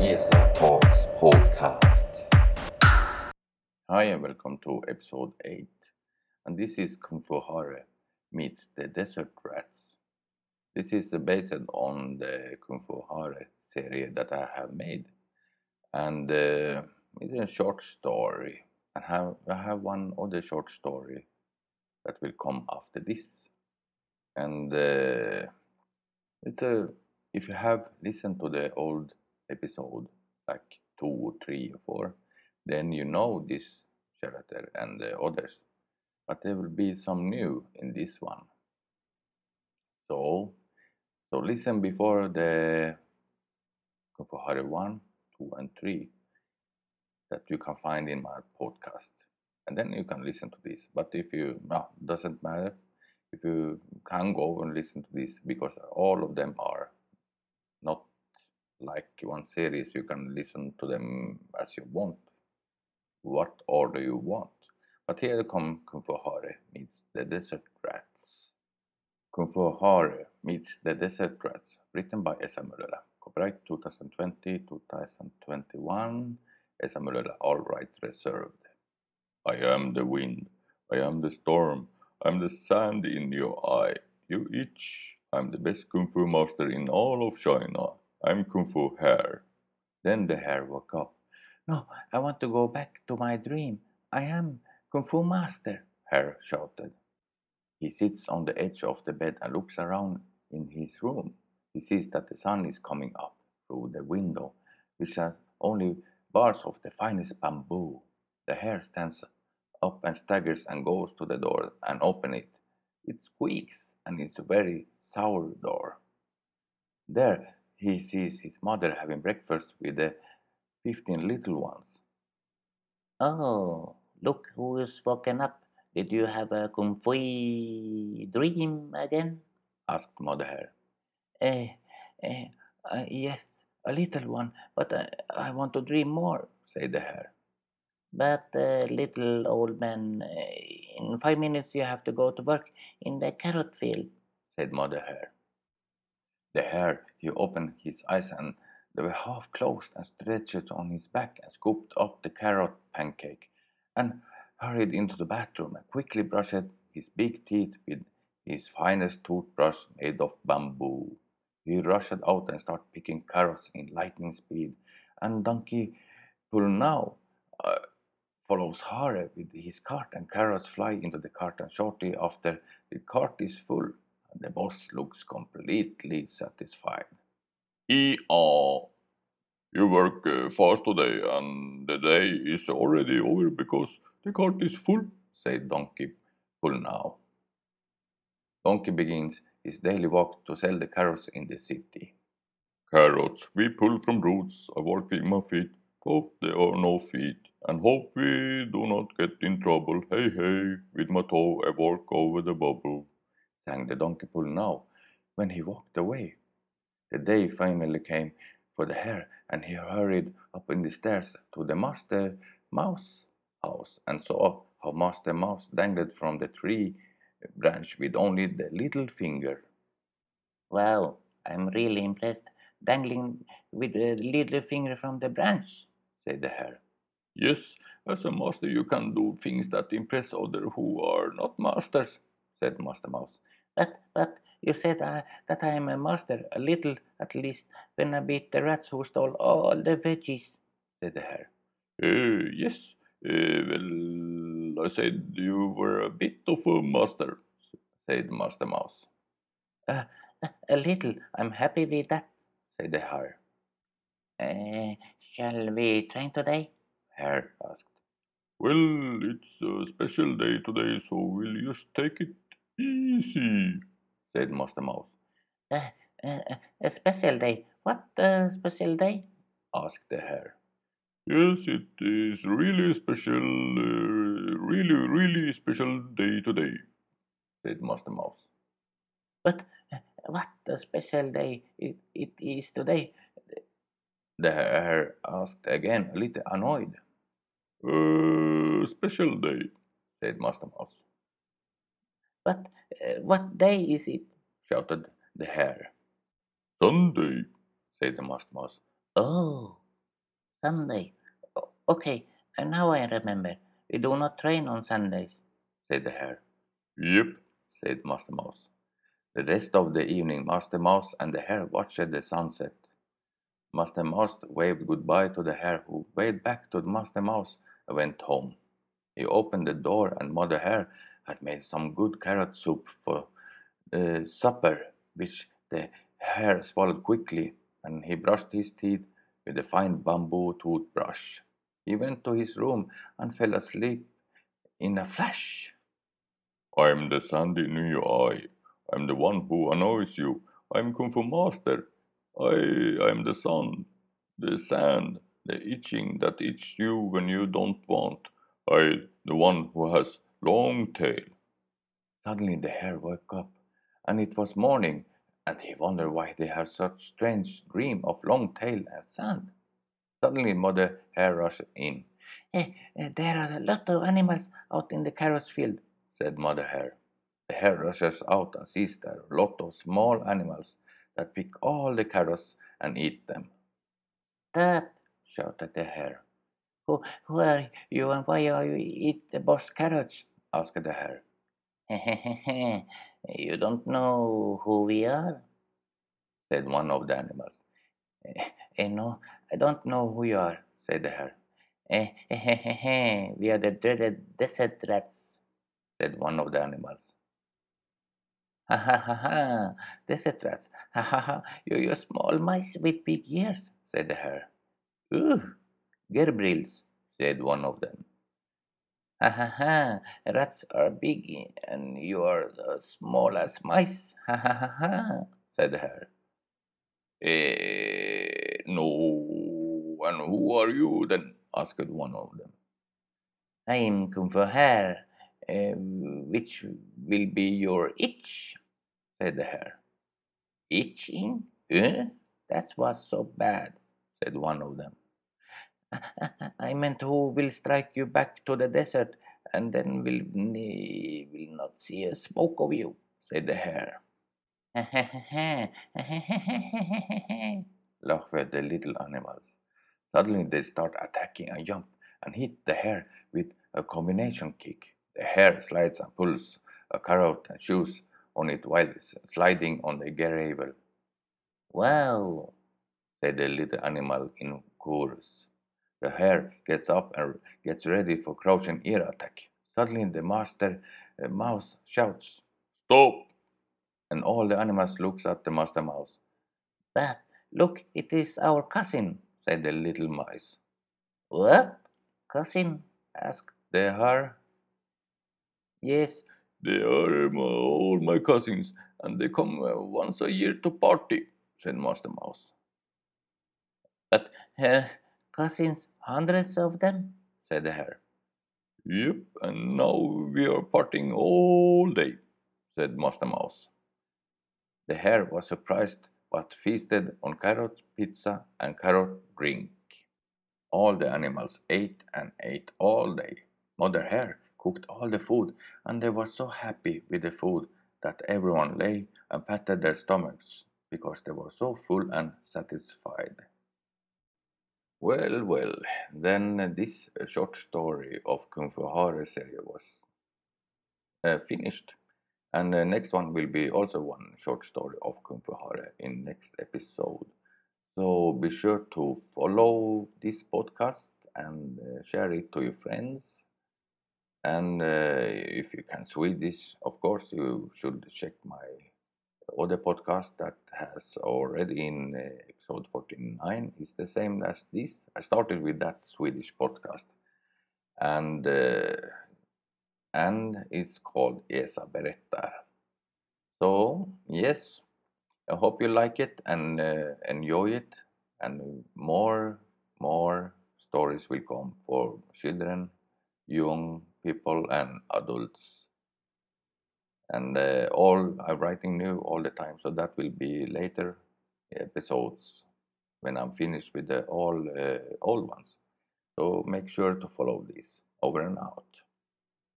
ESL Talks Podcast. Hi and welcome to episode 8. And this is Kung Fu Hare meets the Desert Rats. This is based on the Kung Fu Hare series that I have made. And it's a short story. And I have one other short story that will come after this. And if you have listened to the old episode, like 2, 3, or 4, then you know this character and the others. But there will be some new in this one. So listen before the Kung Fu Hare 1, 2, and 3 that you can find in my podcast. And then you can listen to this. But if you, doesn't matter. If you can go and listen to this, because all of them are not like one series. You can listen to them as you want, what order you want. But here come Kung Fu Hare meets the Desert Rats. Kung Fu Hare meets the Desert Rats, written by Esamurella. Copyright 2020-2021. Esamurella, all rights reserved. I am the wind. I am the storm. I'm the sand in your eye, you itch. I'm the best Kung Fu master in all of China. I'm Kung Fu Hare. Then the hare woke up. No, I want to go back to my dream. I am Kung Fu master, Hare shouted. He sits on the edge of the bed and looks around in his room. He sees that the sun is coming up through the window, which has only bars of the finest bamboo. The hare stands up and staggers and goes to the door and opens it. It squeaks, and it's a very sour door. There he sees his mother having breakfast with the 15 little ones. Oh, look who's woken up. Did you have a Kung Fu dream again? Asked Mother Hare. Yes, a little one, but I want to dream more, said the hare. But little old man, in 5 minutes you have to go to work in the carrot field, said Mother Hare. The hare, he opened his eyes and they were half closed, and stretched on his back and scooped up the carrot pancake and hurried into the bathroom and quickly brushed his big teeth with his finest toothbrush made of bamboo. He rushed out and started picking carrots in lightning speed, and Donkey Pull Now follows Hare with his cart, and carrots fly into the cart, and shortly after the cart is full, and the boss looks completely satisfied. You work fast today, and the day is already over because the cart is full, said Donkey Pull Now. Donkey begins his daily walk to sell the carrots in the city. Carrots we pull from roots, I walk with my feet, hope there are no feet. And hope we do not get in trouble. Hey, hey, with my toe I walk over the bubble, sang the Donkey Pull Now when he walked away. The day finally came for the hare, and he hurried up in the stairs to the Master Mouse house and saw how Master Mouse dangled from the tree branch with only the little finger. Wow, I'm really impressed, dangling with the little finger from the branch, said the hare. Yes, as a master you can do things that impress others who are not masters, said Master Mouse. But you said that I am a master, a little at least, when I beat the rats who stole all the veggies, said the hare. Yes, well, I said you were a bit of a master, said Master Mouse. A little, I'm happy with that, said the hare. Shall we train today? Hare asked. Well, it's a special day today, so we'll just take it easy, said Master Mouse. A special day? What special day? Asked the hare. Yes, it is really special, really, really special day today, said Master Mouse. But what a special day it is today? The hare asked again, a little annoyed. Special day, said Master Mouse. But what day is it? Shouted the hare. Sunday, said the Master Mouse. Oh, Sunday. Okay, and now I remember. We do not train on Sundays, said the hare. Yep, said Master Mouse. The rest of the evening, Master Mouse and the hare watched the sunset. Master Mouse waved goodbye to the hare, who waved back to Master Mouse and went home. He opened the door, and Mother Hare had made some good carrot soup for supper, which the hare swallowed quickly, and he brushed his teeth with a fine bamboo toothbrush. He went to his room and fell asleep in a flash. I'm the sandy new eye. I'm the one who annoys you. I'm Kung Fu Master. I am the sun, the sand, the itching that itches you when you don't want. I, the one who has long tail. Suddenly the hare woke up, and it was morning, and he wondered why they had such strange dream of long tail and sand. Suddenly Mother Hare rushed in. Hey, there are a lot of animals out in the carrot field, said Mother Hare. The hare rushes out and sees there are a lot of small animals that pick all the carrots and eat them. Stop, shouted the hare. Who are you and why are you eat the boss carrots? Asked the hare. Hehehehe, you don't know who we are, said one of the animals. No, I don't know who you are, said the hare. We are the dreaded desert rats, said one of the animals. Ha ha ha ha, desert rats, ha ha ha, you small mice with big ears, said the hare. Ooh, gerbrils, said one of them. Ha ha ha, rats are big and you are the smallest mice, ha ha ha ha, said the hare. No, and who are you then? Asked one of them. I am Kung Fu Hare, which will be your itch, said the hare. Itching? That was so bad, said one of them. I meant who will strike you back to the desert and then will not see a smoke of you, said the hare. Laughed the little animals. Suddenly they start attacking and jump and hit the hare with a combination kick. The hare slides and pulls a carrot and chews on it while sliding on the gravel. Wow, said the little animal in chorus. The hare gets up and gets ready for crouching ear attack. Suddenly the master mouse shouts, Stop! And all the animals looks at the master mouse. But look, it is our cousin, said the little mice. What? Cousin? Asked the hare. Yes, they are all my cousins, and they come once a year to party, said Master Mouse. But cousins, hundreds of them, said the hare. Yep, and now we are partying all day, said Master Mouse. The hare was surprised, but feasted on carrot pizza and carrot drink. All the animals ate and ate all day. Mother Hare cooked all the food, and they were so happy with the food that everyone lay and patted their stomachs, because they were so full and satisfied. Well, well, then this short story of Kung Fu Hare series was finished. And the next one will be also one short story of Kung Fu Hare in next episode. So be sure to follow this podcast and share it to your friends. And if you can Swedish, of course, you should check my other podcast that has already in episode 49. It's the same as this. I started with that Swedish podcast. And it's called Esa Berätta. So, yes, I hope you like it and enjoy it. And more stories will come for children, young people and adults. And all I'm writing new all the time, so that will be later episodes when I'm finished with the all old ones. So make sure to follow this. Over and out.